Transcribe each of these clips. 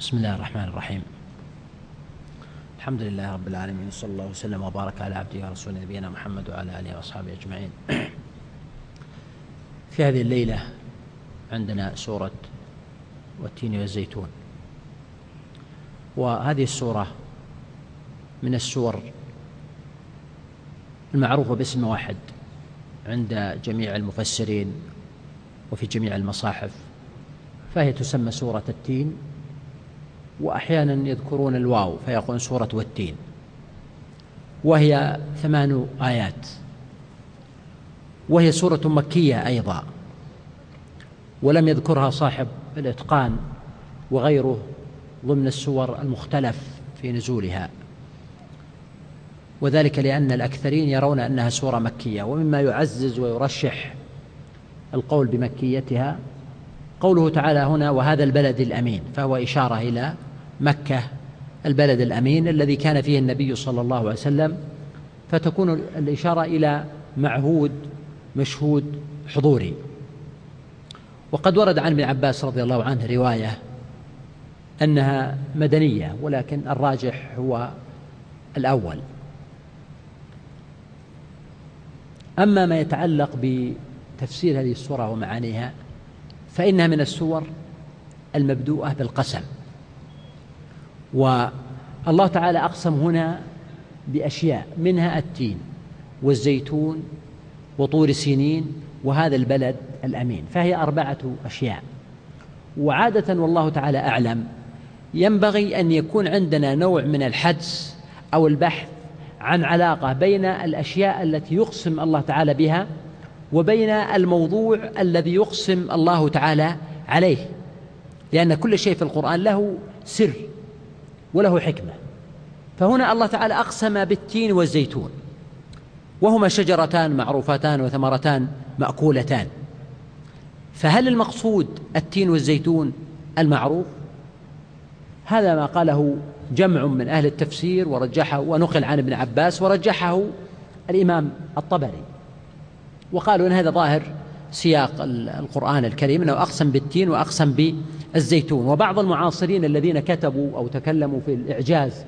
بسم الله الرحمن الرحيم. الحمد لله رب العالمين، صلى الله وسلم وبارك على عبده ورسوله نبينا محمد وعلى آله وأصحابه أجمعين. في هذه الليلة عندنا سورة والتين والزيتون، وهذه السورة من السور المعروفة باسم واحد عند جميع المفسرين وفي جميع المصاحف، فهي تسمى سورة التين، وأحيانا يذكرون الواو فيقولون سورة والتين، وهي 8 آيات، وهي سورة مكية أيضا، ولم يذكرها صاحب الإتقان وغيره ضمن السور المختلف في نزولها، وذلك لأن الأكثرين يرون أنها سورة مكية. ومما يعزز ويرشح القول بمكيتها قوله تعالى هنا: وهذا البلد الأمين، فهو إشارة إلى مكة البلد الأمين الذي كان فيه النبي صلى الله عليه وسلم، فتكون الإشارة إلى معهود مشهود حضوري. وقد ورد عن ابن عباس رضي الله عنه رواية أنها مدنية، ولكن الراجح هو الأول. أما ما يتعلق بتفسير هذه السورة ومعانيها فإنها من السور المبدوءة بالقسم، والله تعالى أقسم هنا بأشياء منها التين والزيتون وطور سينين وهذا البلد الأمين، فهي 4 أشياء. وعادة والله تعالى أعلم ينبغي أن يكون عندنا نوع من الحدس أو البحث عن علاقة بين الأشياء التي يقسم الله تعالى بها وبين الموضوع الذي يقسم الله تعالى عليه، لأن كل شيء في القرآن له سر وله حكمة. فهنا الله تعالى أقسم بالتين والزيتون، وهما شجرتان معروفتان وثمرتان مأكولتان، فهل المقصود التين والزيتون المعروف؟ هذا ما قاله جمع من أهل التفسير ورجحه، ونقل عن ابن عباس ورجحه الإمام الطبري، وقالوا إن هذا ظاهر سياق القرآن الكريم أنه أقسم بالتين وأقسم بالزيتون. وبعض المعاصرين الذين كتبوا أو تكلموا في الإعجاز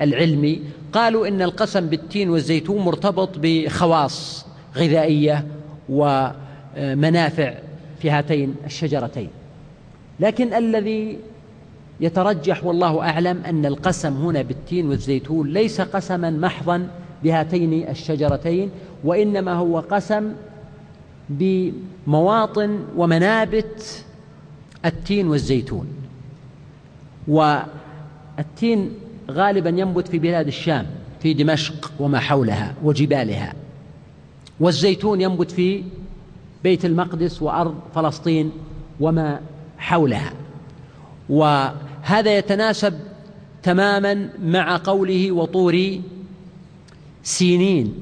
العلمي قالوا إن القسم بالتين والزيتون مرتبط بخواص غذائية ومنافع في هاتين الشجرتين، لكن الذي يترجح والله أعلم أن القسم هنا بالتين والزيتون ليس قسما محضا بهاتين الشجرتين، وإنما هو قسم بمواطن ومنابت التين والزيتون. والتين غالبا ينبت في بلاد الشام، في دمشق وما حولها وجبالها، والزيتون ينبت في بيت المقدس وأرض فلسطين وما حولها. وهذا يتناسب تماما مع قوله وطور سينين،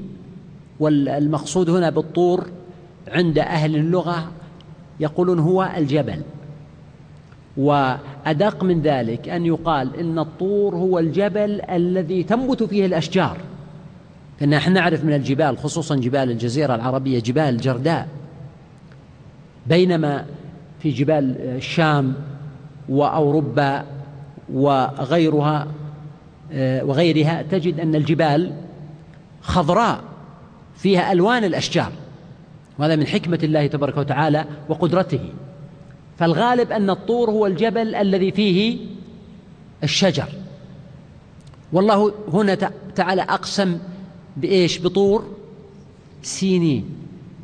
والمقصود هنا بالطور عند أهل اللغة يقولون هو الجبل، وأدق من ذلك أن يقال إن الطور هو الجبل الذي تنبت فيه الأشجار، فنحن نعرف من الجبال خصوصا جبال الجزيرة العربية جبال جرداء، بينما في جبال الشام وأوروبا وغيرها تجد أن الجبال خضراء فيها ألوان الأشجار، وهذا من حكمة الله تبارك وتعالى وقدرته. فالغالب أن الطور هو الجبل الذي فيه الشجر، والله هنا تعالى أقسم بإيش؟ بطور سينين.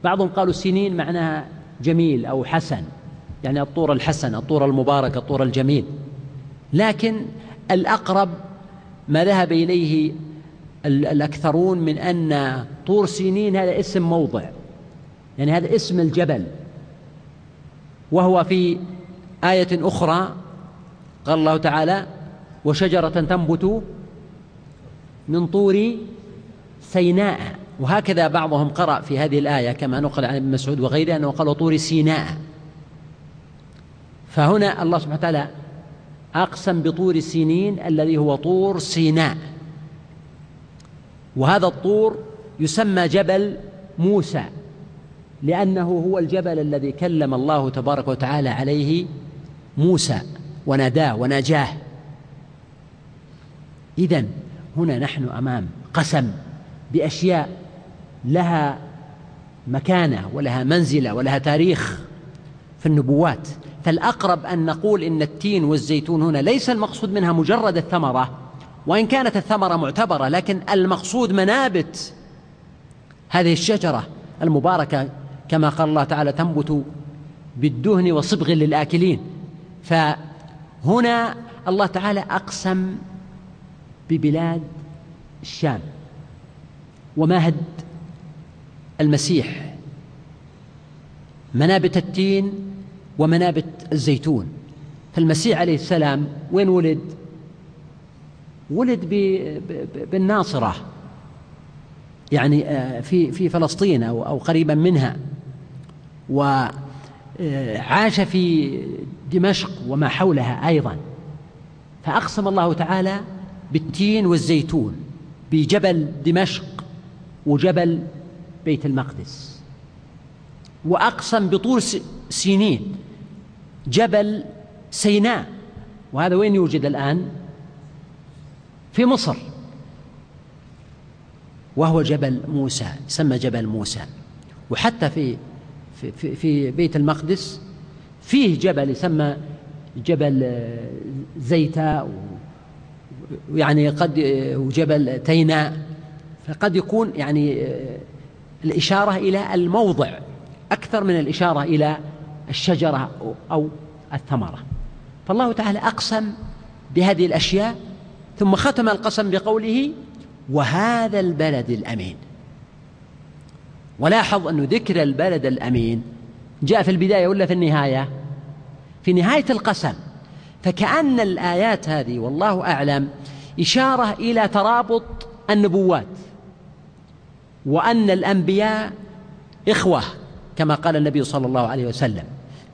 بعضهم قالوا سينين معناها جميل أو حسن، يعني الطور الحسن، الطور المبارك، الطور الجميل، لكن الأقرب ما ذهب إليه الأكثرون من أن طور سينين هذا اسم موضع، يعني هذا اسم الجبل، وهو في آية أخرى قال الله تعالى وشجرة تنبت من طور سيناء. وهكذا بعضهم قرأ في هذه الآية كما نقل عن ابن مسعود وغيره أنه قال طور سيناء. فهنا الله سبحانه وتعالى أقسم بطور سينين الذي هو طور سيناء، وهذا الطور يسمى جبل موسى لأنه هو الجبل الذي كلم الله تبارك وتعالى عليه موسى وناداه وناجاه. إذن هنا نحن أمام قسم بأشياء لها مكانة ولها منزلة ولها تاريخ في النبوات. فالأقرب أن نقول إن التين والزيتون هنا ليس المقصود منها مجرد الثمرة، وإن كانت الثمرة معتبرة، لكن المقصود منابت هذه الشجرة المباركة كما قال الله تعالى تنبت بالدهن وصبغ للآكلين. فهنا الله تعالى أقسم ببلاد الشام ومهد المسيح، منابت التين ومنابت الزيتون. فالمسيح عليه السلام وين ولد؟ ولد بالناصرة، يعني في فلسطين أو قريبا منها، وعاش في دمشق وما حولها أيضا. فأقسم الله تعالى بالتين والزيتون بجبل دمشق وجبل بيت المقدس، وأقسم بطور سينين جبل سيناء، وهذا وين يوجد الآن؟ في مصر، وهو جبل موسى، يسمى جبل موسى. وحتى في بيت المقدس فيه جبل يسمى جبل زيتا، ويعني قد وجبل تيناء، فقد يكون يعني الإشارة إلى الموضع أكثر من الإشارة إلى الشجرة أو الثمرة. فالله تعالى أقسم بهذه الأشياء ثم ختم القسم بقوله وهذا البلد الأمين. ولاحظ أن ذكر البلد الأمين جاء في البداية ولا في النهاية؟ في نهاية القسم. فكأن الآيات هذه والله أعلم إشارة إلى ترابط النبوات، وأن الأنبياء إخوة كما قال النبي صلى الله عليه وسلم،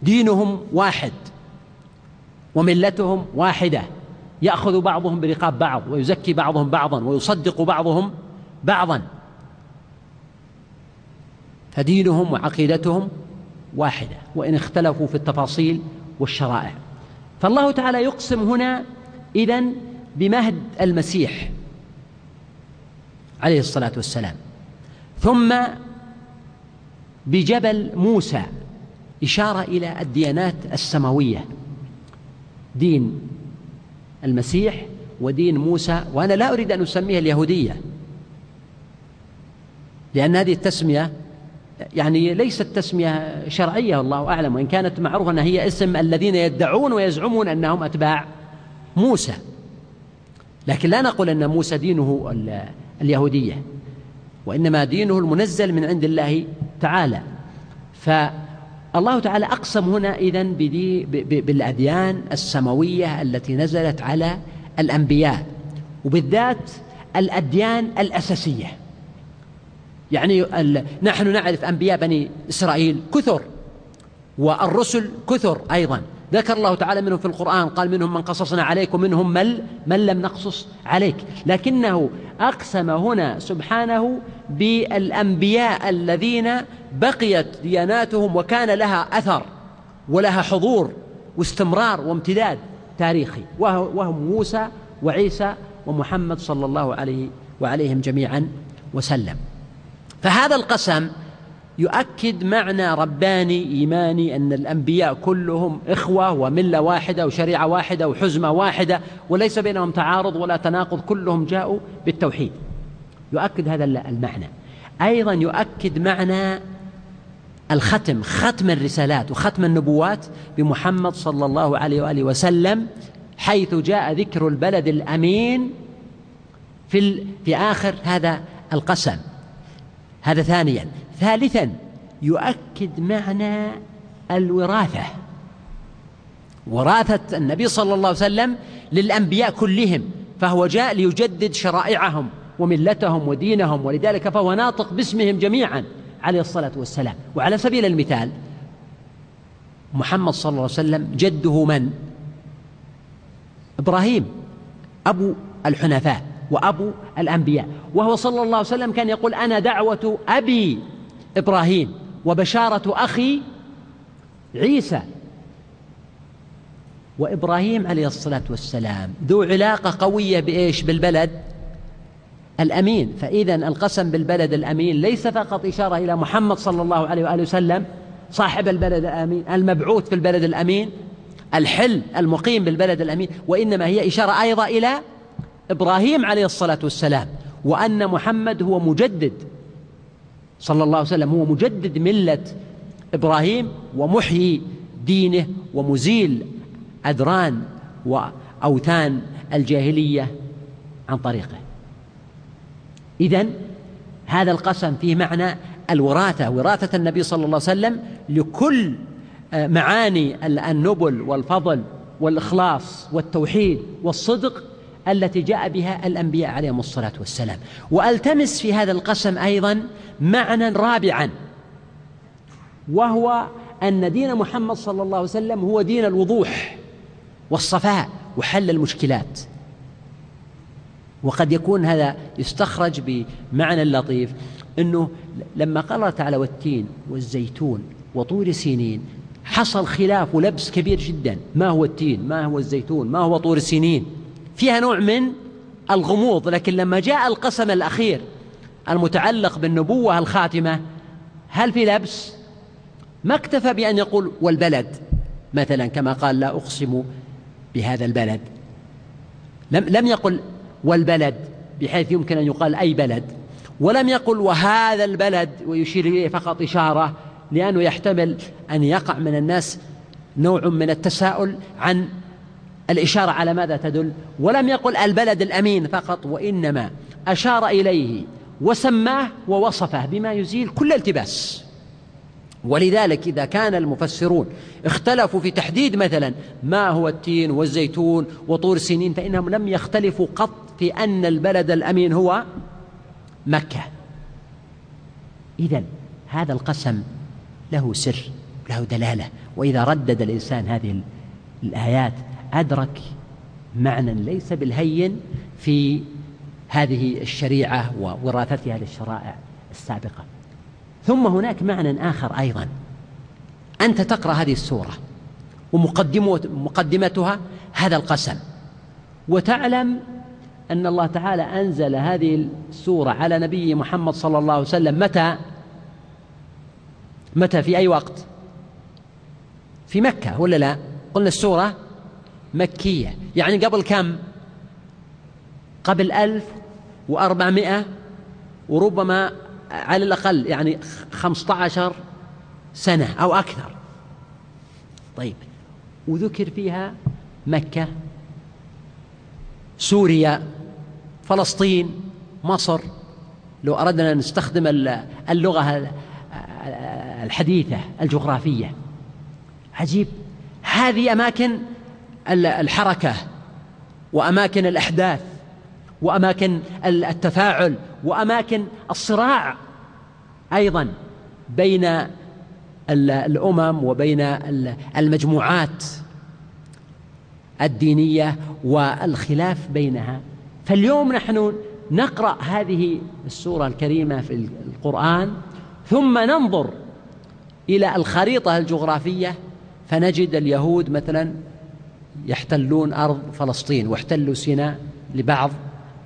دينهم واحد وملتهم واحدة، يأخذ بعضهم برقاب بعض ويزكي بعضهم بعضا ويصدق بعضهم بعضا، فدينهم وعقيدتهم واحدة وإن اختلفوا في التفاصيل والشرائع. فالله تعالى يقسم هنا إذن بمهد المسيح عليه الصلاة والسلام، ثم بجبل موسى، إشارة إلى الديانات السماوية، دين المسيح ودين موسى. وأنا لا أريد أن أسميها اليهودية لأن هذه التسمية يعني ليست تسمية شرعية والله أعلم، وإن كانت معروفة أنها هي اسم الذين يدعون ويزعمون أنهم أتباع موسى، لكن لا نقول أن موسى دينه اليهودية، وإنما دينه المنزل من عند الله تعالى. فالله تعالى أقسم هنا إذن بالأديان السماوية التي نزلت على الأنبياء، وبالذات الأديان الأساسية. يعني نحن نعرف أنبياء بني إسرائيل كثر، والرسل كثر أيضا، ذكر الله تعالى منهم في القرآن، قال منهم من قصصنا عليك ومنهم من لم نقصص عليك، لكنه أقسم هنا سبحانه بالأنبياء الذين بقيت دياناتهم وكان لها أثر ولها حضور واستمرار وامتداد تاريخي، وهم موسى وعيسى ومحمد صلى الله عليه وعليهم جميعا وسلم. فهذا القسم يؤكد معنى رباني إيماني أن الأنبياء كلهم إخوة وملة واحدة وشريعة واحدة وحزمة واحدة، وليس بينهم تعارض ولا تناقض، كلهم جاءوا بالتوحيد. يؤكد هذا المعنى. أيضا يؤكد معنى الختم، ختم الرسالات وختم النبوات بمحمد صلى الله عليه وآله وسلم، حيث جاء ذكر البلد الأمين في آخر هذا القسم. هذا ثانيا. ثالثا يؤكد معنى الوراثة، وراثة النبي صلى الله عليه وسلم للأنبياء كلهم، فهو جاء ليجدد شرائعهم وملتهم ودينهم، ولذلك فهو ناطق باسمهم جميعا عليه الصلاة والسلام. وعلى سبيل المثال محمد صلى الله عليه وسلم جده من؟ إبراهيم أبو الحنفاء وأبو الأنبياء، وهو صلى الله عليه وسلم كان يقول أنا دعوة أبي إبراهيم وبشارة أخي عيسى. وإبراهيم عليه الصلاة والسلام ذو علاقة قوية بإيش؟ بالبلد الأمين. فإذا القسم بالبلد الأمين ليس فقط إشارة إلى محمد صلى الله عليه وآله وسلم صاحب البلد الأمين المبعوث في البلد الأمين الحل المقيم بالبلد الأمين، وإنما هي إشارة أيضا إلى إبراهيم عليه الصلاة والسلام، وأن محمد هو مجدد صلى الله عليه وسلم، هو مجدد ملة إبراهيم ومحيي دينه ومزيل أدران وأوثان الجاهلية عن طريقه. إذن هذا القسم فيه معنى الوراثة، وراثة النبي صلى الله عليه وسلم لكل معاني النبل والفضل والإخلاص والتوحيد والصدق التي جاء بها الأنبياء عليهم الصلاة والسلام. وألتمس في هذا القسم أيضا معنى رابعا، وهو أن دين محمد صلى الله عليه وسلم هو دين الوضوح والصفاء وحل المشكلات. وقد يكون هذا يستخرج بمعنى لطيف، أنه لما قرأ تعالى والتين والزيتون وطور سينين حصل خلاف ولبس كبير جدا، ما هو التين، ما هو الزيتون، ما هو طور سينين، فيها نوع من الغموض. لكن لما جاء القسم الأخير المتعلق بالنبوة الخاتمة هل في لبس؟ ما اكتفى بأن يقول والبلد مثلا كما قال لا أقسم بهذا البلد، لم يقل والبلد بحيث يمكن أن يقال أي بلد، ولم يقل وهذا البلد ويشير إليه فقط إشارة، لأنه يحتمل أن يقع من الناس نوع من التساؤل عن الإشارة على ماذا تدل. ولم يقل البلد الأمين فقط، وإنما أشار إليه وسماه ووصفه بما يزيل كل التباس. ولذلك إذا كان المفسرون اختلفوا في تحديد مثلا ما هو التين والزيتون وطور سينين، فإنهم لم يختلفوا قط في أن البلد الأمين هو مكة. إذن هذا القسم له سر، له دلالة، وإذا ردد الإنسان هذه الآيات أدرك معنى ليس بالهين في هذه الشريعة ووراثتها للشرائع السابقة. ثم هناك معنى آخر أيضا، أنت تقرأ هذه السورة ومقدمتها هذا القسم، وتعلم أن الله تعالى أنزل هذه السورة على نبي محمد صلى الله عليه وسلم متى في أي وقت؟ في مكة ولا لا؟ قلنا السورة مكية، يعني قبل كم؟ قبل 1400 وربما على الأقل يعني 15 سنة أو أكثر. طيب، وذكر فيها مكة، سوريا، فلسطين، مصر، لو أردنا أن نستخدم اللغة الحديثة الجغرافية. عجيب، هذه أماكن الحركة وأماكن الأحداث وأماكن التفاعل وأماكن الصراع أيضا بين الأمم وبين المجموعات الدينية والخلاف بينها. فاليوم نحن نقرأ هذه السورة الكريمة في القرآن، ثم ننظر إلى الخريطة الجغرافية فنجد اليهود مثلا يحتلون أرض فلسطين، واحتلوا سيناء لبعض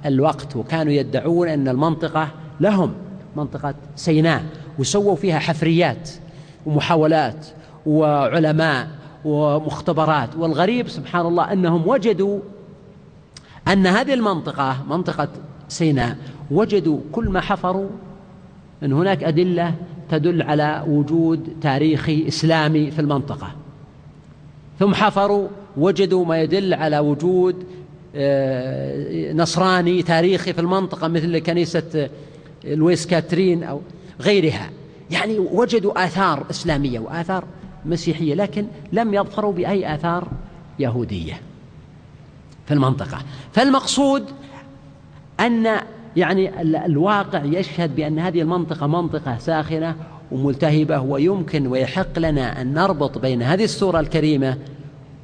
الوقت، وكانوا يدعون أن المنطقة لهم، منطقة سيناء، وسووا فيها حفريات ومحاولات وعلماء ومختبرات. والغريب سبحان الله أنهم وجدوا أن هذه المنطقة، منطقة سيناء، وجدوا كل ما حفروا أن هناك أدلة تدل على وجود تاريخي إسلامي في المنطقة، ثم حفروا وجدوا ما يدل على وجود نصراني تاريخي في المنطقة مثل كنيسة لويس كاترين أو غيرها، يعني وجدوا آثار إسلامية وآثار مسيحية، لكن لم يظفروا بأي آثار يهودية في المنطقة. فالمقصود أن يعني الواقع يشهد بأن هذه المنطقة منطقة ساخنة وملتهبة، ويمكن ويحق لنا أن نربط بين هذه السورة الكريمة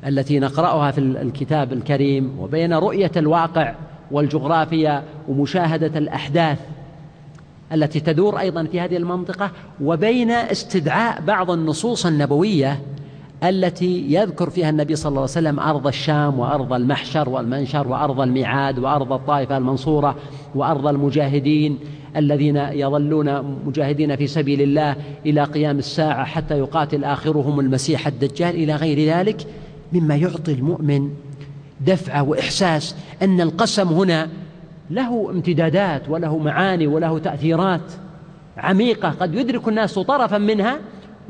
التي نقرأها في الكتاب الكريم وبين رؤية الواقع والجغرافيا ومشاهدة الأحداث التي تدور أيضا في هذه المنطقة، وبين استدعاء بعض النصوص النبوية التي يذكر فيها النبي صلى الله عليه وسلم أرض الشام وأرض المحشر والمنشر وأرض الميعاد وأرض الطائفة المنصورة وأرض المجاهدين الذين يظلون مجاهدين في سبيل الله إلى قيام الساعة حتى يقاتل آخرهم المسيح الدجال إلى غير ذلك، مما يعطي المؤمن دفعة وإحساس أن القسم هنا له امتدادات وله معاني وله تأثيرات عميقة قد يدرك الناس طرفا منها،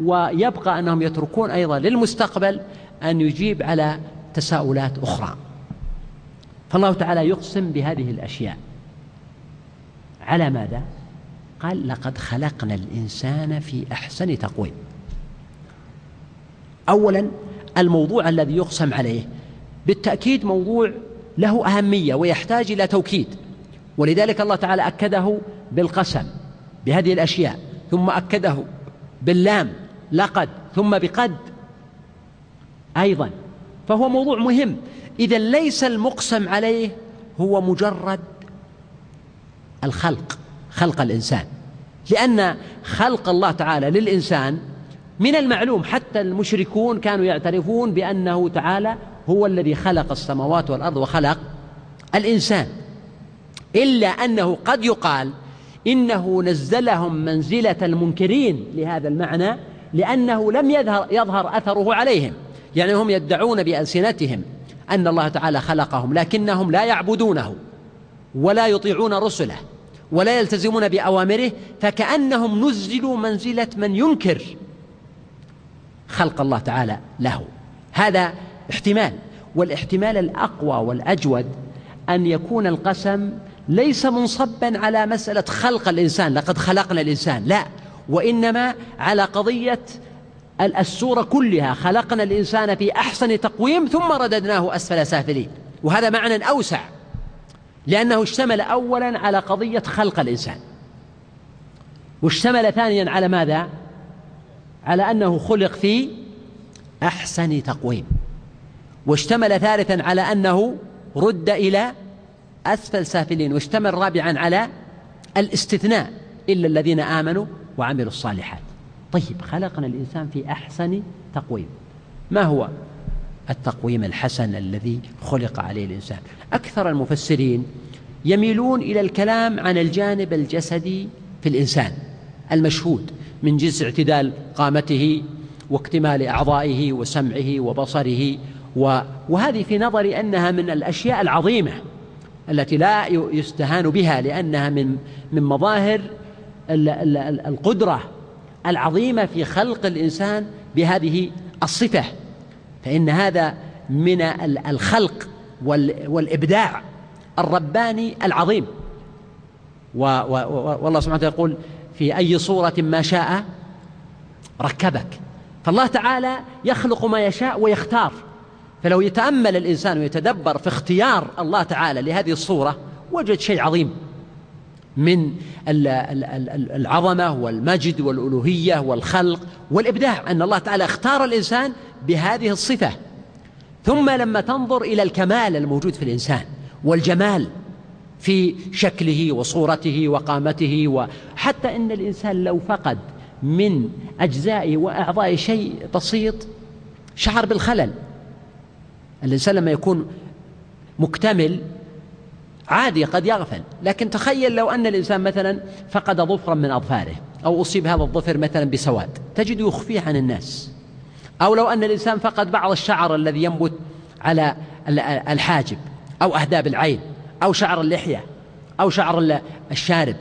ويبقى أنهم يتركون أيضا للمستقبل أن يجيب على تساؤلات أخرى. فالله تعالى يقسم بهذه الأشياء على ماذا؟ قال لقد خلقنا الإنسان في أحسن تقويم. أولا الموضوع الذي يقسم عليه بالتأكيد موضوع له أهمية ويحتاج إلى توكيد، ولذلك الله تعالى أكده بالقسم بهذه الأشياء، ثم أكده باللام لقد، ثم بقد أيضا، فهو موضوع مهم. إذن ليس المقسم عليه هو مجرد الخلق، خلق الإنسان، لأن خلق الله تعالى للإنسان من المعلوم، حتى المشركون كانوا يعترفون بأنه تعالى هو الذي خلق السماوات والأرض وخلق الإنسان، إلا أنه قد يقال إنه نزلهم منزلة المنكرين لهذا المعنى، لأنه لم يظهر أثره عليهم. يعني هم يدعون بألسنتهم أن الله تعالى خلقهم، لكنهم لا يعبدونه ولا يطيعون رسله ولا يلتزمون بأوامره، فكأنهم نزلوا منزلة من ينكر خلق الله تعالى له. هذا احتمال، والاحتمال الأقوى والأجود أن يكون القسم ليس منصبا على مسألة خلق الإنسان، لقد خلقنا الإنسان، لا، وإنما على قضية السورة كلها، خلقنا الإنسان في أحسن تقويم ثم رددناه أسفل سافلين. وهذا معنى أوسع، لأنه اشتمل أولا على قضية خلق الإنسان، واشتمل ثانيا على ماذا؟ على أنه خلق في أحسن تقويم، واشتمل ثالثا على أنه رد إلى أسفل سافلين، واشتمل رابعا على الاستثناء إلا الذين آمنوا وعملوا الصالحات. طيب، خلقنا الإنسان في أحسن تقويم، ما هو التقويم الحسن الذي خلق عليه الإنسان؟ أكثر المفسرين يميلون إلى الكلام عن الجانب الجسدي في الإنسان المشهود، من جنس اعتدال قامته واكتمال أعضائه وسمعه وبصره، وهذه في نظري أنها من الأشياء العظيمة التي لا يستهان بها، لأنها من مظاهر القدرة العظيمة في خلق الإنسان بهذه الصفة، فإن هذا من الخلق والإبداع الرباني العظيم. والله سبحانه وتعالى يقول في أي صورة ما شاء ركبك، فالله تعالى يخلق ما يشاء ويختار، فلو يتأمل الإنسان ويتدبر في اختيار الله تعالى لهذه الصورة وجد شيء عظيم من العظمة والمجد والألوهية والخلق والإبداع، أن الله تعالى اختار الإنسان بهذه الصفة. ثم لما تنظر إلى الكمال الموجود في الإنسان والجمال في شكله وصورته وقامته، وحتى إن الإنسان لو فقد من أجزائه وأعضائه شيء بسيط شعر بالخلل. الإنسان لما يكون مكتمل عادي قد يغفل، لكن تخيل لو أن الإنسان مثلا فقد ظفرا من أظفاره، أو أصيب هذا الظفر مثلا بسواد تجده يخفيه عن الناس، أو لو أن الإنسان فقد بعض الشعر الذي ينبت على الحاجب أو أهداب العين أو شعر اللحية أو شعر الشارب،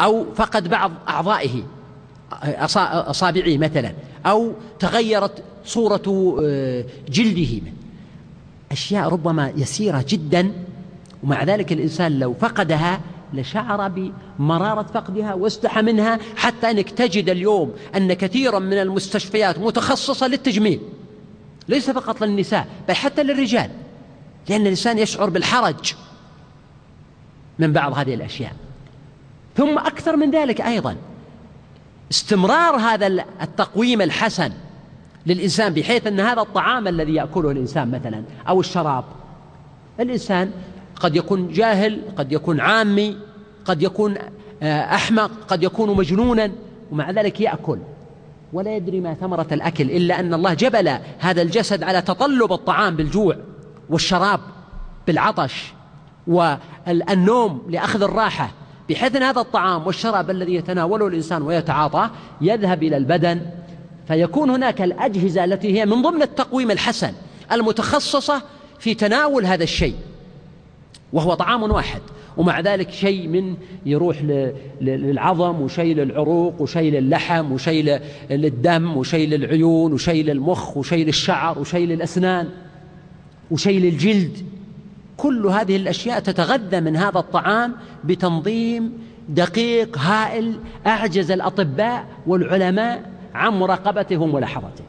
أو فقد بعض أعضائه أصابعه مثلا، أو تغيرت صورة جلده، من أشياء ربما يسيرة جدا، ومع ذلك الإنسان لو فقدها لشعر بمرارة فقدها واستحى منها، حتى أنك تجد اليوم أن كثيرا من المستشفيات متخصصة للتجميل، ليس فقط للنساء بل حتى للرجال، لأن الإنسان يشعر بالحرج من بعض هذه الأشياء. ثم أكثر من ذلك أيضا استمرار هذا التقويم الحسن للإنسان، بحيث أن هذا الطعام الذي يأكله الإنسان مثلا أو الشراب، الإنسان قد يكون جاهل، قد يكون عامي، قد يكون أحمق، قد يكون مجنونا، ومع ذلك يأكل ولا يدري ما ثمرة الأكل، إلا أن الله جبل هذا الجسد على تطلب الطعام بالجوع والشراب بالعطش والنوم لأخذ الراحة، بحيث أن هذا الطعام والشراب الذي يتناوله الإنسان ويتعاطاه يذهب إلى البدن، فيكون هناك الأجهزة التي هي من ضمن التقويم الحسن المتخصصة في تناول هذا الشيء، وهو طعام واحد، ومع ذلك شيء من يروح للعظم، وشيء للعروق، وشيء للحم، وشيء للدم، وشيء للعيون، وشيء للمخ، وشيء للشعر، وشيء للأسنان، وشيء للجلد. كل هذه الأشياء تتغذى من هذا الطعام بتنظيم دقيق هائل أعجز الأطباء والعلماء عن مراقبتهم وملاحظته.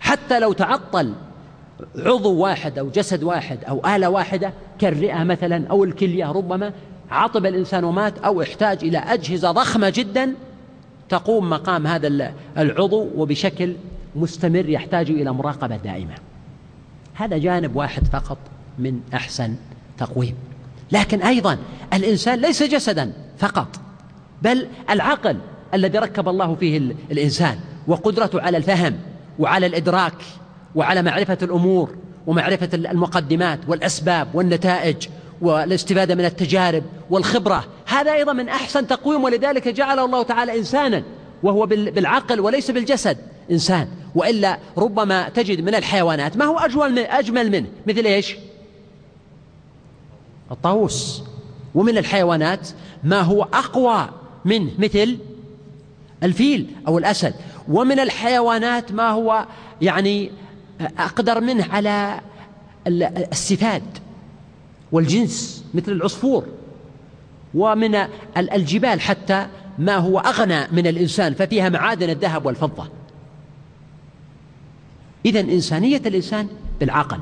حتى لو تعطل عضو واحد أو جسد واحد أو آلة واحدة كالرئة مثلا أو الكلية، ربما عطب الإنسان ومات، أو احتاج إلى أجهزة ضخمة جدا تقوم مقام هذا العضو وبشكل مستمر يحتاج إلى مراقبة دائمة. هذا جانب واحد فقط من أحسن تقويم. لكن أيضا الإنسان ليس جسدا فقط، بل العقل الذي ركب الله فيه الإنسان، وقدرته على الفهم وعلى الإدراك وعلى معرفة الأمور ومعرفة المقدمات والأسباب والنتائج والاستفادة من التجارب والخبرة، هذا أيضا من أحسن تقويم، ولذلك جعله الله تعالى إنسانا وهو بالعقل وليس بالجسد إنسان. وإلا ربما تجد من الحيوانات ما هو أجمل منه، مثل إيش؟ الطاووس. ومن الحيوانات ما هو أقوى منه، مثل الفيل أو الأسد. ومن الحيوانات ما هو يعني أقدر منه على السفاد والجنس، مثل العصفور. ومن الجبال حتى ما هو أغنى من الإنسان، ففيها معادن الذهب والفضة. إذن إنسانية الإنسان بالعقل،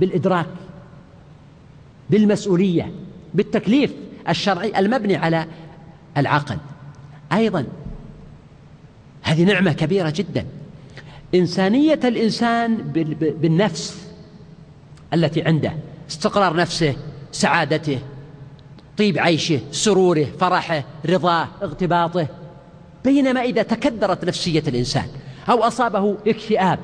بالإدراك، بالمسؤولية، بالتكليف الشرعي المبني على العقل. أيضا هذه نعمة كبيرة جدا، إنسانية الإنسان بالنفس التي عنده، استقرار نفسه، سعادته، طيب عيشه، سروره، فرحه، رضاه، اغتباطه. بينما إذا تكدرت نفسية الإنسان أو أصابه اكتئاب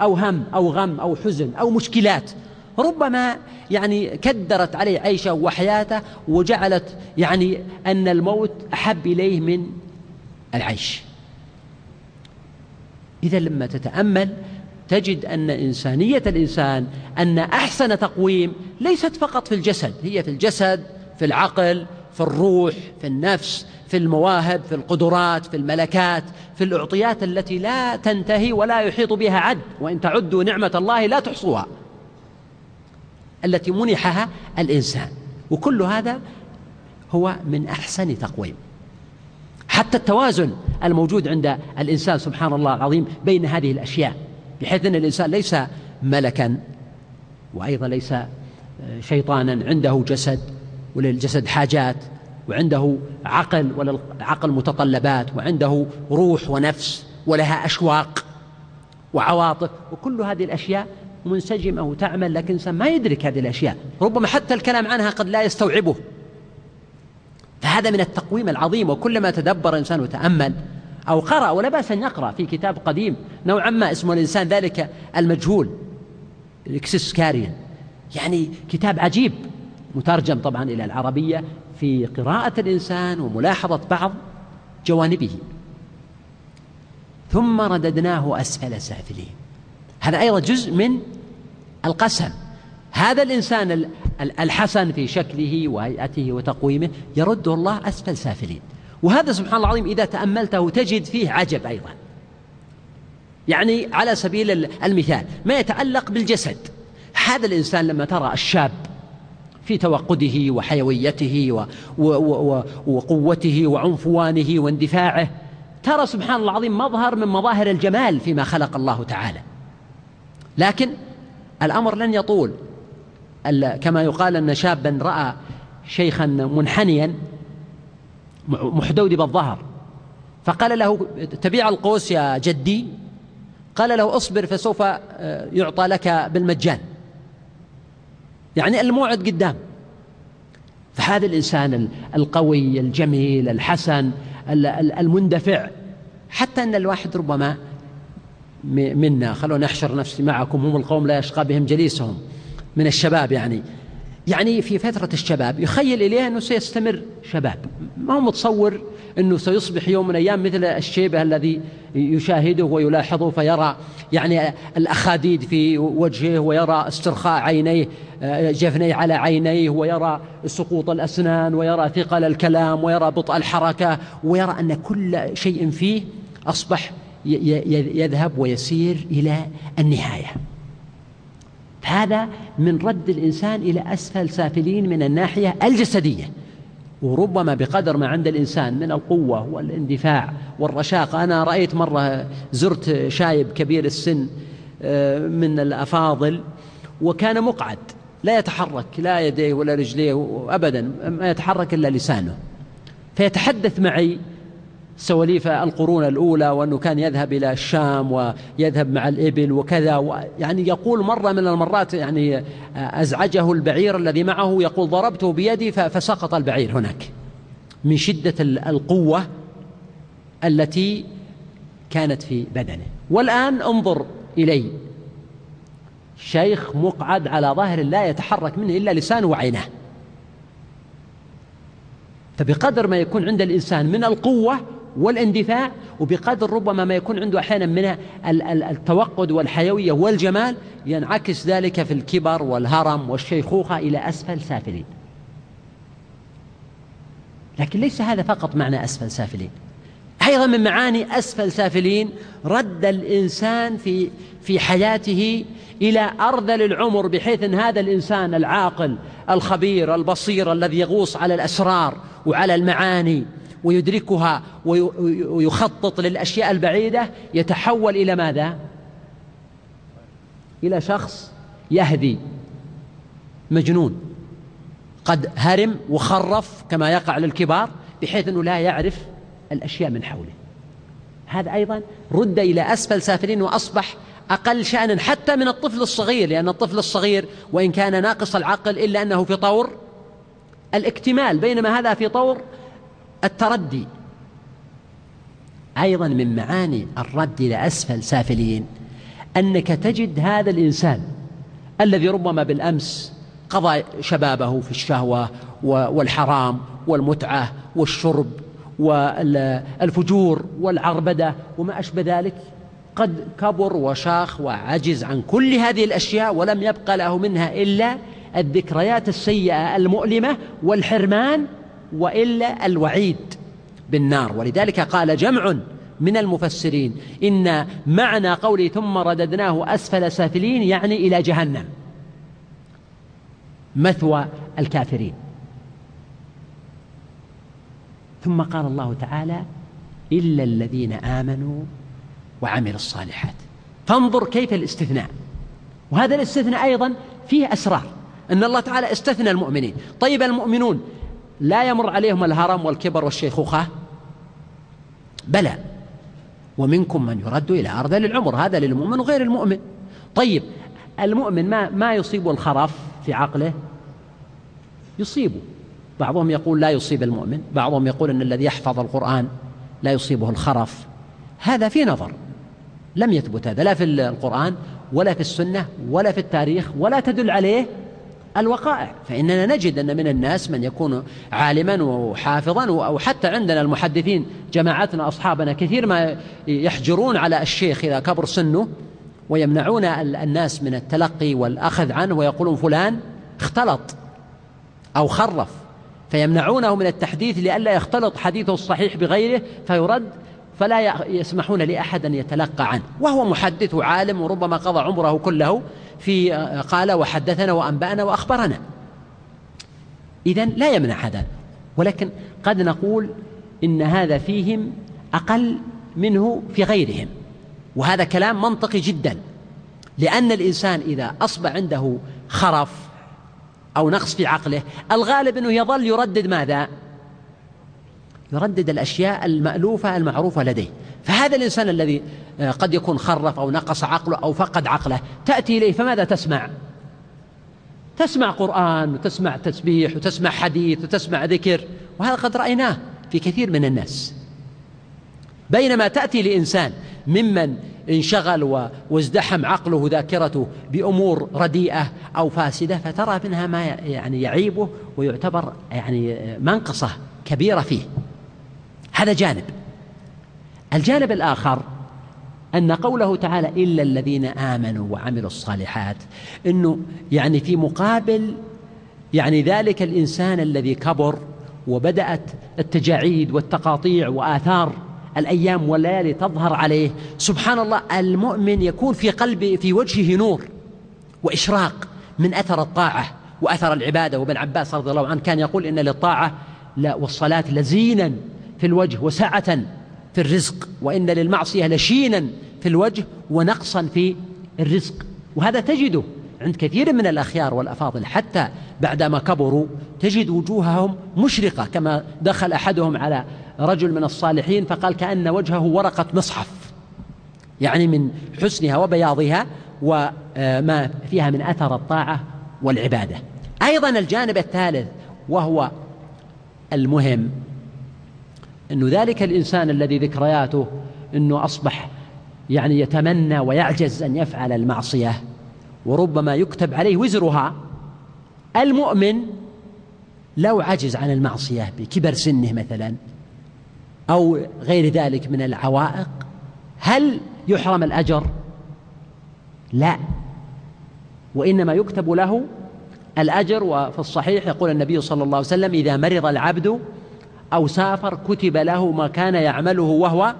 أو هم أو غم أو حزن أو مشكلات، ربما يعني كدرت عليه عيشه وحياته، وجعلت يعني أن الموت أحب إليه من العيش. إذا لما تتأمل تجد أن إنسانية الإنسان، أن أحسن تقويم ليست فقط في الجسد، هي في الجسد، في العقل، في الروح، في النفس، في المواهب، في القدرات، في الملكات، في الأعطيات التي لا تنتهي ولا يحيط بها عد، وإن تعدوا نعمة الله لا تحصوها، التي منحها الإنسان. وكل هذا هو من أحسن تقويم. حتى التوازن الموجود عند الإنسان سبحان الله العظيم بين هذه الأشياء، بحيث أن الإنسان ليس ملكا وأيضا ليس شيطانا، عنده جسد وللجسد حاجات، وعنده عقل وللعقل متطلبات، وعنده روح ونفس ولها أشواق وعواطف، وكل هذه الأشياء منسجمة وتعمل، لكن الإنسان ما يدرك هذه الأشياء، ربما حتى الكلام عنها قد لا يستوعبه. فهذا من التقويم العظيم. وكلما تدبر الإنسان وتأمل أو قرأ، ولا بأس أن يقرأ في كتاب قديم نوعا ما اسمه الإنسان ذلك المجهول، الإكسسكاريان، يعني كتاب عجيب مترجم طبعا إلى العربية، في قراءة الإنسان وملاحظة بعض جوانبه. ثم رددناه أسفل سافلين، هذا أيضا جزء من القسم. هذا الإنسان الحسن في شكله وهيئته وتقويمه يرده الله أسفل سافلين. وهذا سبحان الله العظيم إذا تأملته تجد فيه عجب أيضا. يعني على سبيل المثال ما يتعلق بالجسد، هذا الإنسان لما ترى الشاب في توقده وحيويته وقوته وعنفوانه واندفاعه، ترى سبحان الله العظيم مظهر من مظاهر الجمال فيما خلق الله تعالى. لكن الأمر لن يطول. كما يقال أن شابا رأى شيخا منحنيا محدود بالظهر فقال له تبيع القوس يا جدي؟ قال له اصبر فسوف يعطى لك بالمجان. يعني الموعد قدام. فهذا الإنسان القوي الجميل الحسن المندفع، حتى أن الواحد ربما منا، خلونا نحشر نفسي معكم، هم القوم لا يشقى بهم جليسهم، من الشباب يعني في فترة الشباب يخيل إليه أنه سيستمر شباب، ما هو متصور أنه سيصبح يوم من الأيام مثل الشيبة الذي يشاهده ويلاحظه فيرى يعني الأخاديد في وجهه، ويرى استرخاء عينيه جفنيه على عينيه، ويرى سقوط الأسنان، ويرى ثقل الكلام، ويرى بطء الحركة، ويرى أن كل شيء فيه أصبح يذهب ويسير إلى النهاية. هذا من رد الإنسان إلى أسفل سافلين من الناحية الجسدية، وربما بقدر ما عند الإنسان من القوة والاندفاع والرشاقة. أنا رأيت مرة زرت شايب كبير السن من الأفاضل وكان مقعد لا يتحرك لا يديه ولا رجليه أبدا، ما يتحرك إلا لسانه، فيتحدث معي سواليف القرون الأولى، وأنه كان يذهب إلى الشام ويذهب مع الإبل وكذا. يعني يقول مرة من المرات يعني أزعجه البعير الذي معه، يقول ضربته بيدي فسقط البعير هناك من شدة القوة التي كانت في بدنه. والآن انظر إلي شيخ مقعد على ظهر لا يتحرك منه إلا لسانه وعينه. فبقدر ما يكون عند الإنسان من القوة والاندفاع، وبقدر ربما ما يكون عنده أحيانا من التوقد والحيوية والجمال، ينعكس ذلك في الكبر والهرم والشيخوخة إلى أسفل سافلين. لكن ليس هذا فقط معنى أسفل سافلين، أيضا من معاني أسفل سافلين رد الإنسان في حياته إلى أرذل العمر، بحيث أن هذا الإنسان العاقل الخبير البصير الذي يغوص على الأسرار وعلى المعاني ويدركها ويخطط للأشياء البعيدة، يتحول إلى ماذا؟ إلى شخص يهدي مجنون قد هرم وخرف كما يقع للكبار، بحيث أنه لا يعرف الأشياء من حوله. هذا أيضا رد إلى أسفل سافلين، وأصبح أقل شأنا حتى من الطفل الصغير، لأن الطفل الصغير وإن كان ناقص العقل إلا أنه في طور الاكتمال، بينما هذا في طور التردي. أيضا من معاني الرد إلى أسفل سافلين أنك تجد هذا الإنسان الذي ربما بالأمس قضى شبابه في الشهوة والحرام والمتعة والشرب والفجور والعربدة وما أشبه ذلك، قد كبر وشاخ وعجز عن كل هذه الأشياء، ولم يبقى له منها إلا الذكريات السيئة المؤلمة والحرمان، وإلا الوعيد بالنار. ولذلك قال جمع من المفسرين إن معنى قولي ثم رددناه أسفل سافلين يعني إلى جهنم مثوى الكافرين. ثم قال الله تعالى إلا الذين آمنوا وعملوا الصالحات. فانظر كيف الاستثناء، وهذا الاستثناء أيضا فيه أسرار، أن الله تعالى استثنى المؤمنين. طيب المؤمنون لا يمر عليهم الهرم والكبر والشيخوخة؟ بلى ومنكم من يرد إلى أرذل العمر، هذا للمؤمن وغير المؤمن. طيب المؤمن ما يصيبه الخرف في عقله؟ يصيبه. بعضهم يقول لا يصيب المؤمن، بعضهم يقول أن الذي يحفظ القرآن لا يصيبه الخرف. هذا في نظر، لم يثبت هذا لا في القرآن ولا في السنة ولا في التاريخ، ولا تدل عليه الوقائع. فإننا نجد أن من الناس من يكون عالما وحافظا، أو حتى عندنا المحدثين جماعتنا أصحابنا كثير ما يحجرون على الشيخ إذا كبر سنه، ويمنعون الناس من التلقي والأخذ عنه، ويقولون فلان اختلط أو خرف، فيمنعونه من التحديث لئلا يختلط حديثه الصحيح بغيره فيرد، فلا يسمحون لأحد أن يتلقى عنه، وهو محدث وعالم وربما قضى عمره كله في قال وحدثنا وأنبأنا وأخبرنا. إذن لا يمنع هذا، ولكن قد نقول إن هذا فيهم أقل منه في غيرهم، وهذا كلام منطقي جدا. لأن الإنسان إذا أصبح عنده خرف أو نقص في عقله الغالب أنه يظل يردد ماذا؟ يردد الأشياء المألوفة المعروفة لديه. فهذا الإنسان الذي قد يكون خرف أو نقص عقله أو فقد عقله تأتي إليه فماذا تسمع؟ تسمع قرآن وتسمع تسبيح وتسمع حديث وتسمع ذكر، وهذا قد رأيناه في كثير من الناس. بينما تأتي لإنسان ممن انشغل وازدحم عقله وذاكرته بأمور رديئة أو فاسدة فترى منها ما يعني يعيبه ويعتبر يعني منقصة كبيرة فيه. هذا جانب. الجانب الآخر أن قوله تعالى إلا الذين آمنوا وعملوا الصالحات، أنه يعني في مقابل يعني ذلك الإنسان الذي كبر وبدأت التجاعيد والتقاطيع وآثار الأيام والليالي تظهر عليه، سبحان الله المؤمن يكون في قلبه في وجهه نور وإشراق من أثر الطاعة وأثر العبادة. وابن عباس رضي الله عنه كان يقول إن للطاعة والصلاة لزينا في الوجه وسعة في الرزق، وإن للمعصية لشينا في الوجه ونقصا في الرزق. وهذا تجده عند كثير من الأخيار والأفاضل حتى بعدما كبروا تجد وجوههم مشرقة، كما دخل أحدهم على رجل من الصالحين فقال كأن وجهه ورقة مصحف، يعني من حسنها وبياضها وما فيها من أثر الطاعة والعبادة. أيضا الجانب الثالث وهو المهم، أنه ذلك الإنسان الذي ذكرياته أنه أصبح يعني يتمنى ويعجز أن يفعل المعصية وربما يكتب عليه وزرها. المؤمن لو عجز عن المعصية بكبر سنه مثلا أو غير ذلك من العوائق هل يحرم الأجر؟ لا، وإنما يكتب له الأجر. وفي الصحيح يقول النبي صلى الله عليه وسلم إذا مرض العبد أو سافر كتب له ما كان يعمله وهو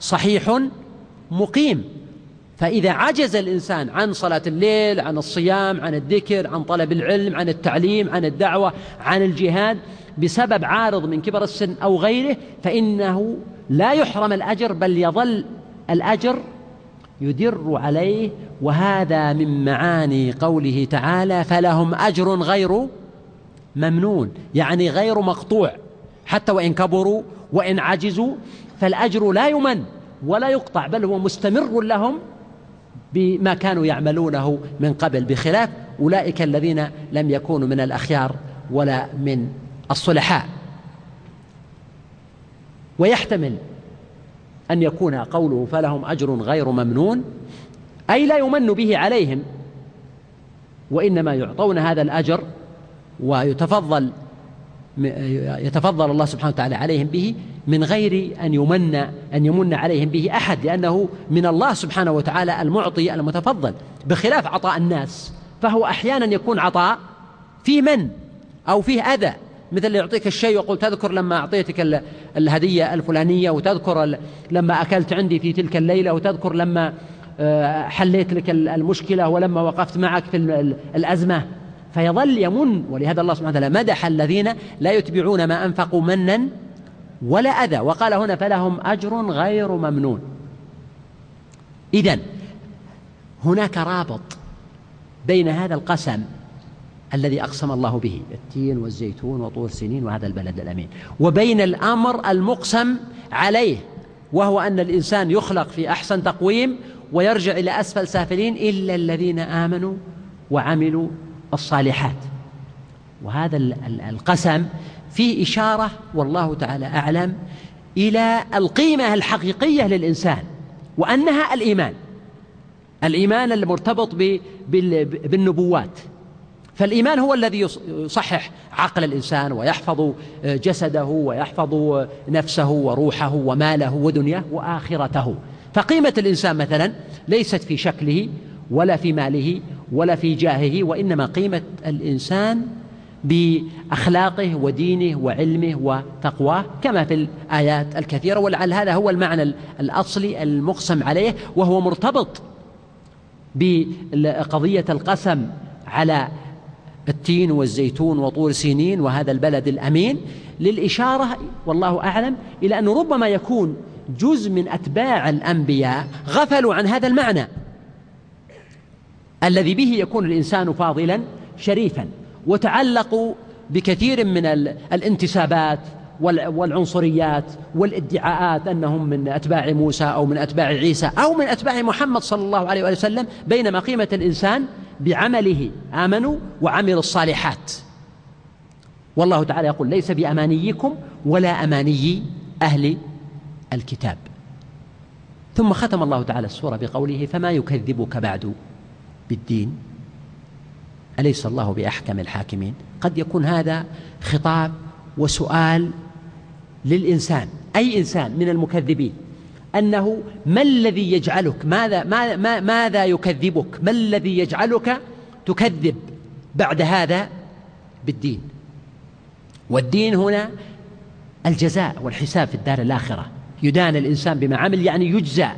صحيح مقيم. فإذا عجز الإنسان عن صلاة الليل، عن الصيام، عن الذكر، عن طلب العلم، عن التعليم، عن الدعوة، عن الجهاد بسبب عارض من كبر السن أو غيره، فإنه لا يحرم الأجر بل يظل الأجر يدر عليه. وهذا من معاني قوله تعالى فلهم أجر غير ممنون، يعني غير مقطوع حتى وإن كبروا وإن عجزوا، فالأجر لا يمن ولا يقطع بل هو مستمر لهم بما كانوا يعملونه من قبل، بخلاف أولئك الذين لم يكونوا من الأخيار ولا من الصلحاء. ويحتمل أن يكون قوله فلهم أجر غير ممنون أي لا يمن به عليهم، وإنما يعطون هذا الأجر يتفضل الله سبحانه وتعالى عليهم به من غير أن يمن عليهم به أحد، لأنه من الله سبحانه وتعالى المعطي المتفضل، بخلاف عطاء الناس فهو أحيانا يكون عطاء فيه من أو فيه أذى، مثل يعطيك الشيء ويقول تذكر لما أعطيتك الهدية الفلانية، وتذكر لما أكلت عندي في تلك الليلة، وتذكر لما حليت لك المشكلة، ولما وقفت معك في الأزمة، فيظل يمن. ولهذا الله سبحانه وتعالى مدح الذين لا يتبعون ما أنفقوا منا ولا أذى، وقال هنا فلهم أجر غير ممنون. إذن هناك رابط بين هذا القسم الذي أقسم الله به التين والزيتون وطور سنين وهذا البلد الأمين، وبين الأمر المقسم عليه وهو أن الإنسان يخلق في أحسن تقويم ويرجع إلى أسفل سافلين إلا الذين آمنوا وعملوا الصالحات. وهذا القسم فيه إشارة والله تعالى أعلم إلى القيمة الحقيقية للإنسان، وأنها الإيمان المرتبط بالنبوات. فالإيمان هو الذي يصحح عقل الإنسان ويحفظ جسده ويحفظ نفسه وروحه وماله ودنياه وآخرته. فقيمة الإنسان مثلا ليست في شكله ولا في ماله ولا في جاهه، وإنما قيمة الإنسان بأخلاقه ودينه وعلمه وتقواه، كما في الآيات الكثيرة. ولعل هذا هو المعنى الأصلي المقسم عليه، وهو مرتبط بقضية القسم على التين والزيتون وطور سينين وهذا البلد الأمين، للإشارة والله أعلم إلى أنه ربما يكون جزء من أتباع الأنبياء غفلوا عن هذا المعنى الذي به يكون الإنسان فاضلا شريفا. وتعلقوا بكثير من الانتسابات والعنصريات والادعاءات أنهم من أتباع موسى أو من أتباع عيسى أو من أتباع محمد صلى الله عليه وسلم، بينما قيمة الإنسان بعمله، آمنوا وعملوا الصالحات. والله تعالى يقول: ليس بأمانيكم ولا أماني أهل الكتاب. ثم ختم الله تعالى السورة بقوله: فما يكذبك بعد بالدين أليس الله بأحكم الحاكمين. قد يكون هذا خطاب وسؤال للإنسان، أي إنسان من المكذبين، أنه ما الذي يجعلك، ماذا يكذبك، ما الذي يجعلك تكذب بعد هذا بالدين. والدين هنا الجزاء والحساب في الدار الآخرة، يدان الإنسان بما عمل، يعني يجزى،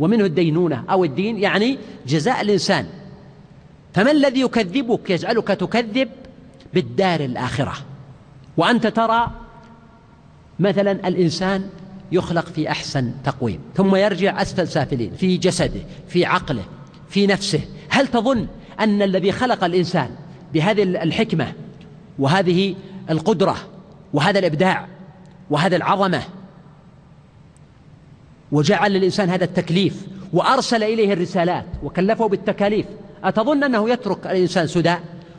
ومنه الدينونة أو الدين يعني جزاء الإنسان. فما الذي يكذبك يجعلك تكذب بالدار الآخرة وأنت ترى مثلا الإنسان يخلق في أحسن تقويم ثم يرجع أسفل سافلين في جسده في عقله في نفسه؟ هل تظن أن الذي خلق الإنسان بهذه الحكمة وهذه القدرة وهذا الإبداع وهذا العظمة وجعل للإنسان هذا التكليف وأرسل إليه الرسالات وكلفه بالتكاليف، أتظن أنه يترك الإنسان سدى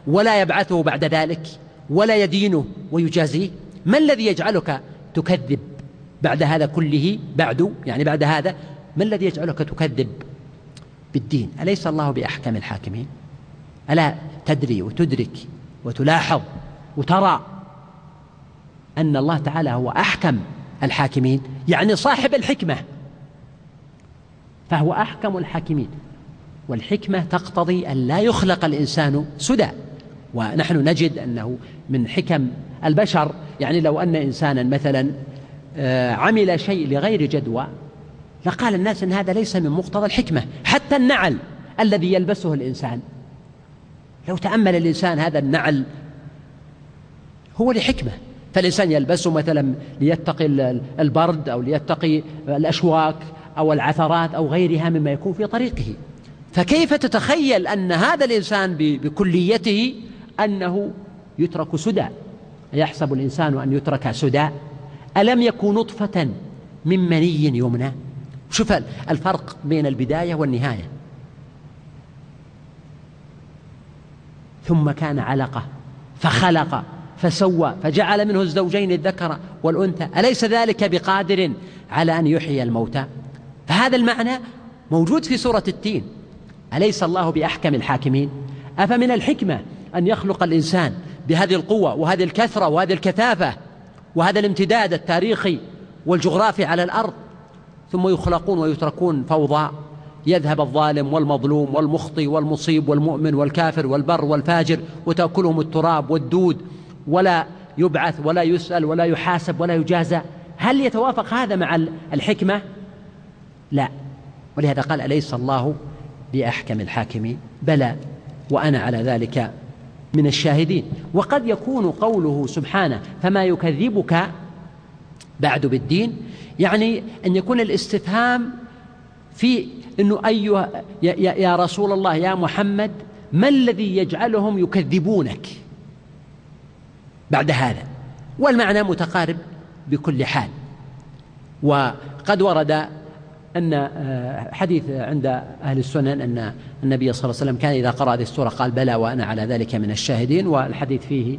ولا يبعثه بعد ذلك ولا يدينه ويجازيه؟ ما الذي يجعلك تكذب بعد هذا كله، بعد هذا، ما الذي يجعلك تكذب بالدين؟ أليس الله بأحكم الحاكمين؟ ألا تدري وتدرك وتلاحظ وترى أن الله تعالى هو أحكم الحاكمين، يعني صاحب الحكمة، فهو أحكم الحاكمين. والحكمة تقتضي أن لا يخلق الإنسان سدى، ونحن نجد أنه من حكم البشر، يعني لو أن إنسانا مثلا عمل شيء لغير جدوى لقال الناس أن هذا ليس من مقتضى الحكمة. حتى النعل الذي يلبسه الإنسان، لو تأمل الإنسان هذا النعل هو لحكمة، فالإنسان يلبسه مثلا ليتقي البرد أو ليتقي الأشواك أو العثرات أو غيرها مما يكون في طريقه. فكيف تتخيل أن هذا الإنسان بكليته أنه يترك سدى؟ يحسب الإنسان أن يترك سدى؟ ألم يكن نطفة من مني يمنى. شوف الفرق بين البداية والنهاية. ثم كان علقة فخلق فسوى فجعل منه الزوجين الذكر والأنثى أليس ذلك بقادر على أن يحيي الموتى. فهذا المعنى موجود في سورة التين: أليس الله بأحكم الحاكمين. أفمن الحكمة أن يخلق الإنسان بهذه القوة وهذه الكثرة وهذه الكثافة وهذا الامتداد التاريخي والجغرافي على الأرض، ثم يخلقون ويتركون فوضى، يذهب الظالم والمظلوم والمخطي والمصيب والمؤمن والكافر والبر والفاجر وتأكلهم التراب والدود، ولا يبعث ولا يسأل ولا يحاسب ولا يجازى. هل يتوافق هذا مع الحكمة؟ لا. ولهذا قال: أليس الله بأحكم الحاكمين. بلى وأنا على ذلك من الشاهدين. وقد يكون قوله سبحانه فما يكذبك بعد بالدين، يعني أن يكون الاستفهام في أنه أيها يا رسول الله يا محمد، ما الذي يجعلهم يكذبونك بعد هذا؟ والمعنى متقارب بكل حال. وقد ورد أن حديث عند أهل السنن أن النبي صلى الله عليه وسلم كان إذا قرأ هذه السورة قال: بلى وأنا على ذلك من الشاهدين. والحديث فيه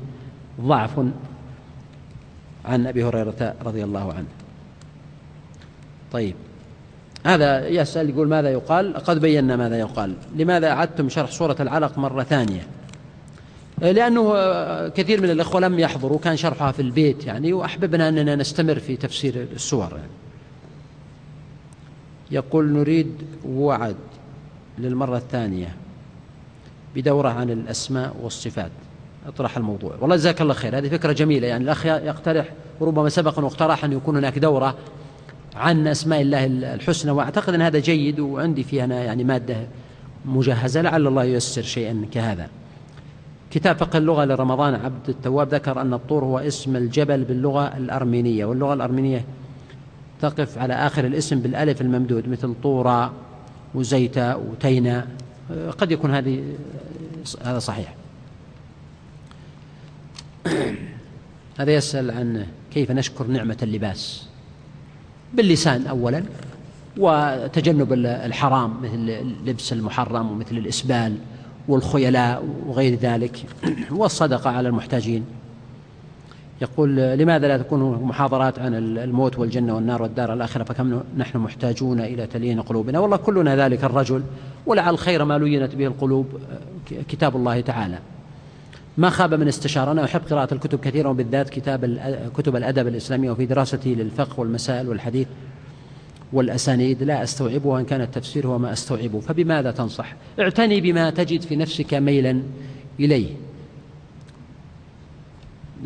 ضعف عن أبي هريرة رضي الله عنه. طيب، هذا يسأل يقول: ماذا يقال؟ قد بينا ماذا يقال. لماذا أعدتم شرح سورة العلق مرة ثانية؟ لأنه كثير من الإخوة لم يحضروا، كان شرحها في البيت يعني، وأحببنا أننا نستمر في تفسير السور يعني. يقول: نريد وعد للمرة الثانية بدورة عن الأسماء والصفات، اطرح الموضوع. والله جزاك الله خير، هذه فكرة جميلة يعني. الأخ يقترح، ربما سبق واقترح أن يكون هناك دورة عن أسماء الله الحسنى، وأعتقد أن هذا جيد، وعندي فيها أنا يعني مادة مجهزة، لعل الله ييسر شيئا كهذا. كتاب فقه اللغة لرمضان عبد التواب ذكر أن الطور هو اسم الجبل باللغة الأرمينية، واللغة الأرمينية تقف على آخر الاسم بالألف الممدود، مثل طورة وزيتة وتينة قد يكون هذا صحيح. هذا يسأل عن كيف نشكر نعمة اللباس باللسان أولا، وتجنب الحرام مثل لبس المحرم ومثل الإسبال والخيلاء وغير ذلك، والصدقة على المحتاجين. يقول لماذا لا تكون محاضرات عن الموت والجنة والنار والدار الآخرة، فكم نحن محتاجون إلى تلين قلوبنا؟ والله كلنا ذلك الرجل، ولعل الخير ما لينت به القلوب كتاب الله تعالى، ما خاب من استشارة. أنا أحب قراءة الكتب كثيرا، وبالذات كتب الأدب الإسلامي، وفي دراستي للفقه والمسائل والحديث والأسانيد لا أستوعبه، وإن كان التفسير هو ما أستوعبه. فبماذا تنصح؟ اعتني بما تجد في نفسك ميلا إليه.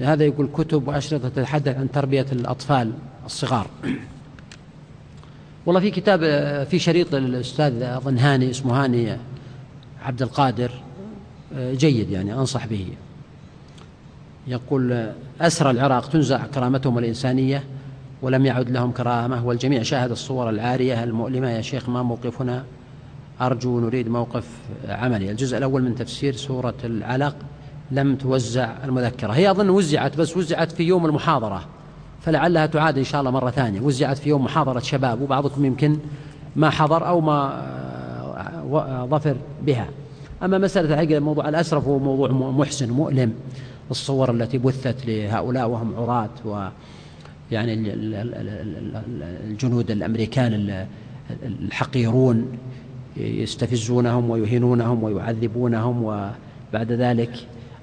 هذا يقول كتب وأشرطة تتحدث عن تربية الأطفال الصغار. والله في كتاب، في شريط الأستاذ أظن هاني، اسمه هاني عبد القادر، جيد يعني أنصح به. يقول أسرى العراق تنزع كرامتهم الإنسانية ولم يعد لهم كرامة، والجميع شاهد الصور العارية المؤلمة. يا شيخ ما موقفنا؟ أرجو نريد موقف عملي. الجزء الأول من تفسير سورة العلق لم توزع المذكرة، هي أظن وزعت، بس وزعت في يوم المحاضرة، فلعلها تعاد إن شاء الله مرة ثانية. وزعت في يوم محاضرة شباب، وبعضكم يمكن ما حضر أو ما ظفر بها. أما مسألة عقل موضوع الأسرف هو موضوع محسن مؤلم، الصور التي بثت لهؤلاء وهم عراة، ويعني الجنود الأمريكان الحقيرون يستفزونهم ويهينونهم ويعذبونهم، وبعد ذلك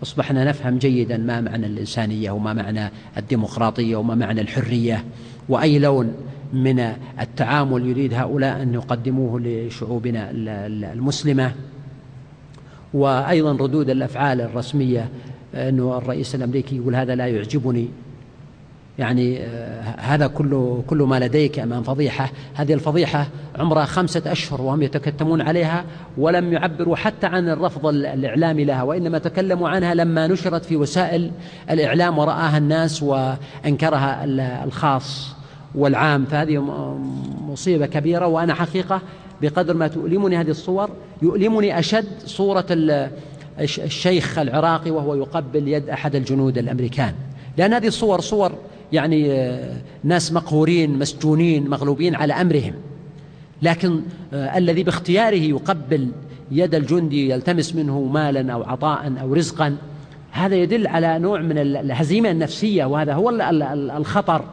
أصبحنا نفهم جيدا ما معنى الإنسانية وما معنى الديمقراطية وما معنى الحرية، وأي لون من التعامل يريد هؤلاء أن يقدموه لشعوبنا المسلمة. وأيضا ردود الأفعال الرسمية، أنه الرئيس الأمريكي يقول هذا لا يعجبني، يعني هذا كل ما لديك أمام فضيحة. هذه الفضيحة عمرها 5 أشهر وهم يتكتمون عليها، ولم يعبروا حتى عن الرفض الإعلامي لها، وإنما تكلموا عنها لما نشرت في وسائل الإعلام ورآها الناس وأنكرها الخاص والعام. فهذه مصيبة كبيرة، وأنا حقيقة بقدر ما تؤلمني هذه الصور يؤلمني أشد صورة الشيخ العراقي وهو يقبل يد أحد الجنود الأمريكان، لأن هذه الصور صور يعني ناس مقهورين مسجونين مغلوبين على أمرهم، لكن الذي باختياره يقبل يد الجندي يلتمس منه مالا أو عطاء أو رزقا، هذا يدل على نوع من الهزيمة النفسية، وهذا هو الخطر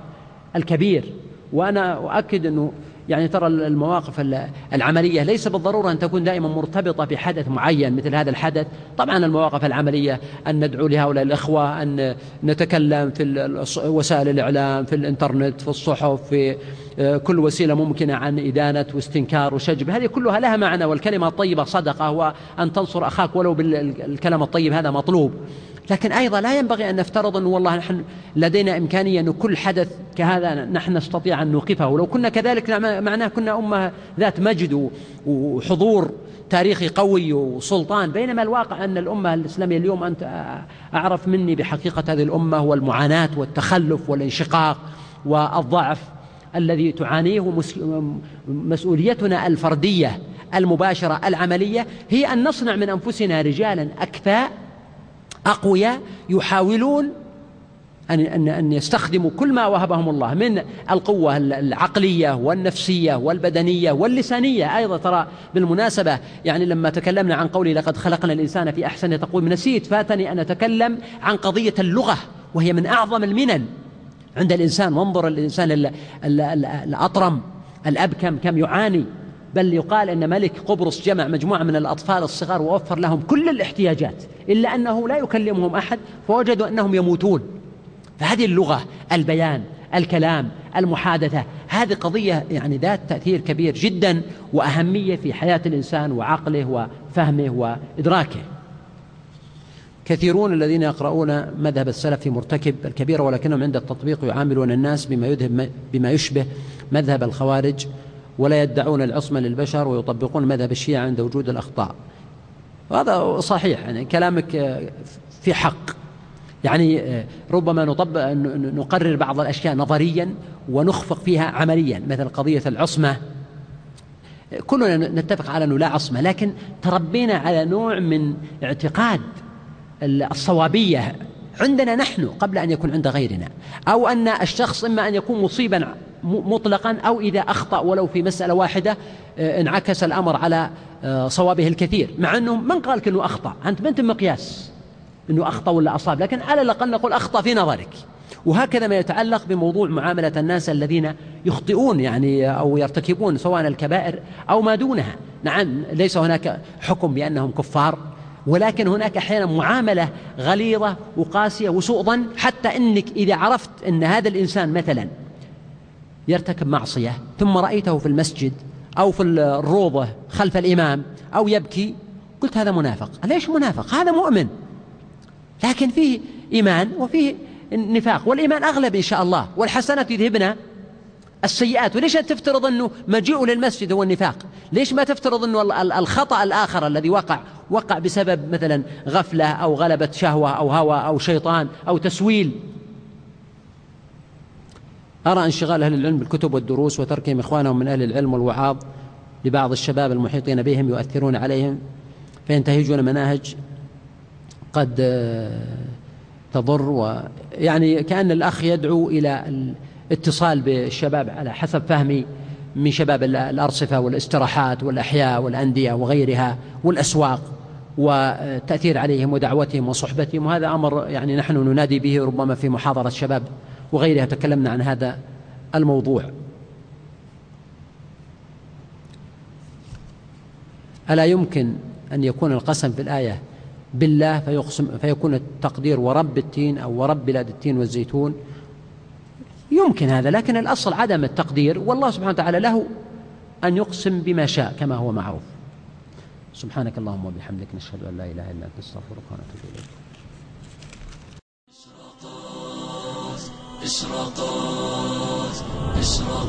الكبير. وأنا أؤكد أنه يعني ترى المواقف العملية ليس بالضرورة أن تكون دائما مرتبطة بحدث معين مثل هذا الحدث. طبعا المواقف العملية أن ندعو لهؤلاء الإخوة، أن نتكلم في وسائل الإعلام، في الإنترنت، في الصحف، في كل وسيلة ممكنة عن إدانة واستنكار وشجب، هذه كلها لها معنى. والكلمة الطيبة صدقة، وأن تنصر أخاك ولو بالكلمة الطيب هذا مطلوب، لكن أيضا لا ينبغي أن نفترض أن والله نحن لدينا إمكانية أن كل حدث كهذا نحن نستطيع أن نوقفه. ولو كنا كذلك معناه كنا أمة ذات مجد وحضور تاريخي قوي وسلطان، بينما الواقع أن الأمة الإسلامية اليوم أنت أعرف مني بحقيقة هذه الأمة، والمعاناة والتخلف والانشقاق والضعف الذي تعانيه مسؤوليتنا الفردية المباشرة العملية هي أن نصنع من أنفسنا رجالا أكفاء أقوياء يحاولون أن يستخدموا كل ما وهبهم الله من القوة العقلية والنفسية والبدنية واللسانية أيضا. ترى بالمناسبة يعني لما تكلمنا عن قولي لقد خلقنا الإنسان في أحسن تقويم، نسيت فاتني أن أتكلم عن قضية اللغة، وهي من أعظم المنن عند الإنسان. وانظر الإنسان الأطرم الأبكم كم يعاني، بل يقال أن ملك قبرص جمع مجموعة من الأطفال الصغار ووفر لهم كل الاحتياجات، إلا أنه لا يكلمهم أحد، فوجدوا أنهم يموتون. فهذه اللغة، البيان، الكلام، المحادثة، هذه قضية يعني ذات تأثير كبير جدا وأهمية في حياة الإنسان وعقله وفهمه وإدراكه. كثيرون الذين يقرؤون مذهب السلف في مرتكب الكبيرة، ولكنهم عند التطبيق يعاملون الناس بما يشبه مذهب الخوارج، ولا يدعون العصمة للبشر، ويطبقون مذهب الشيعة عند وجود الأخطاء. وهذا صحيح، يعني كلامك في حق، يعني ربما نقرر بعض الأشياء نظريا ونخفق فيها عمليا، مثل قضية العصمة كلنا نتفق على أنه لا عصمة، لكن تربينا على نوع من اعتقاد الصوابية عندنا نحن قبل أن يكون عند غيرنا، أو أن الشخص إما أن يكون مصيبا مطلقا، أو إذا أخطأ ولو في مسألة واحدة انعكس الأمر على صوابه الكثير، مع أنه من قالك أنه أخطأ؟ أنت ما أنت مقياس أنه أخطأ ولا أصاب، لكن على الأقل نقول أخطأ في نظرك. وهكذا ما يتعلق بموضوع معاملة الناس الذين يخطئون يعني أو يرتكبون سواء الكبائر أو ما دونها. نعم ليس هناك حكم بأنهم كفار، ولكن هناك أحيانا معاملة غليظة وقاسية وسوء ظن، حتى أنك إذا عرفت أن هذا الإنسان مثلا يرتكب معصية ثم رأيته في المسجد أو في الروضة خلف الإمام أو يبكي، قلت هذا منافق. ليش منافق؟ هذا مؤمن، لكن فيه إيمان وفيه النفاق، والإيمان أغلب إن شاء الله، والحسنات يذهبنا السيئات. وليش تفترض أنه مجيء للمسجد هو النفاق؟ ليش ما تفترض أنه الخطأ الآخر الذي وقع بسبب مثلا غفلة أو غلبة شهوة أو هوى أو شيطان أو تسويل؟ أرى انشغال أهل العلم بالكتب والدروس وتركهم إخوانهم من أهل العلم والوعاظ لبعض الشباب المحيطين بهم يؤثرون عليهم فينتهجون مناهج قد تضر، ويعني كأن الأخ يدعو إلى الاتصال بالشباب على حسب فهمي من شباب الأرصفة والاستراحات والأحياء والأندية وغيرها والأسواق، والتأثير عليهم ودعوتهم وصحبتهم. وهذا أمر يعني نحن ننادي به، ربما في محاضرة شباب وغيرها تكلمنا عن هذا الموضوع. ألا يمكن أن يكون القسم في الآية بالله فيقسم فيكون التقدير ورب التين أو ورب بلاد التين والزيتون؟ يمكن هذا، لكن الأصل عدم التقدير، والله سبحانه وتعالى له أن يقسم بما شاء كما هو معروف. سبحانك اللهم وبحمدك، نشهد أن لا إله إلا أنت، نستغفرك ونتوب إليك.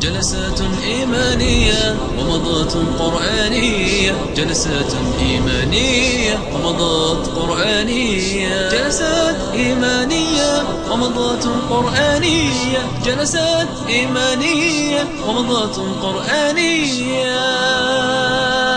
جلسات إيمانية ومضات قرآنية، جلسات إيمانية ومضات قرآنية، جلسات إيمانية ومضات قرآنية، جلسات إيمانية ومضات قرآنية.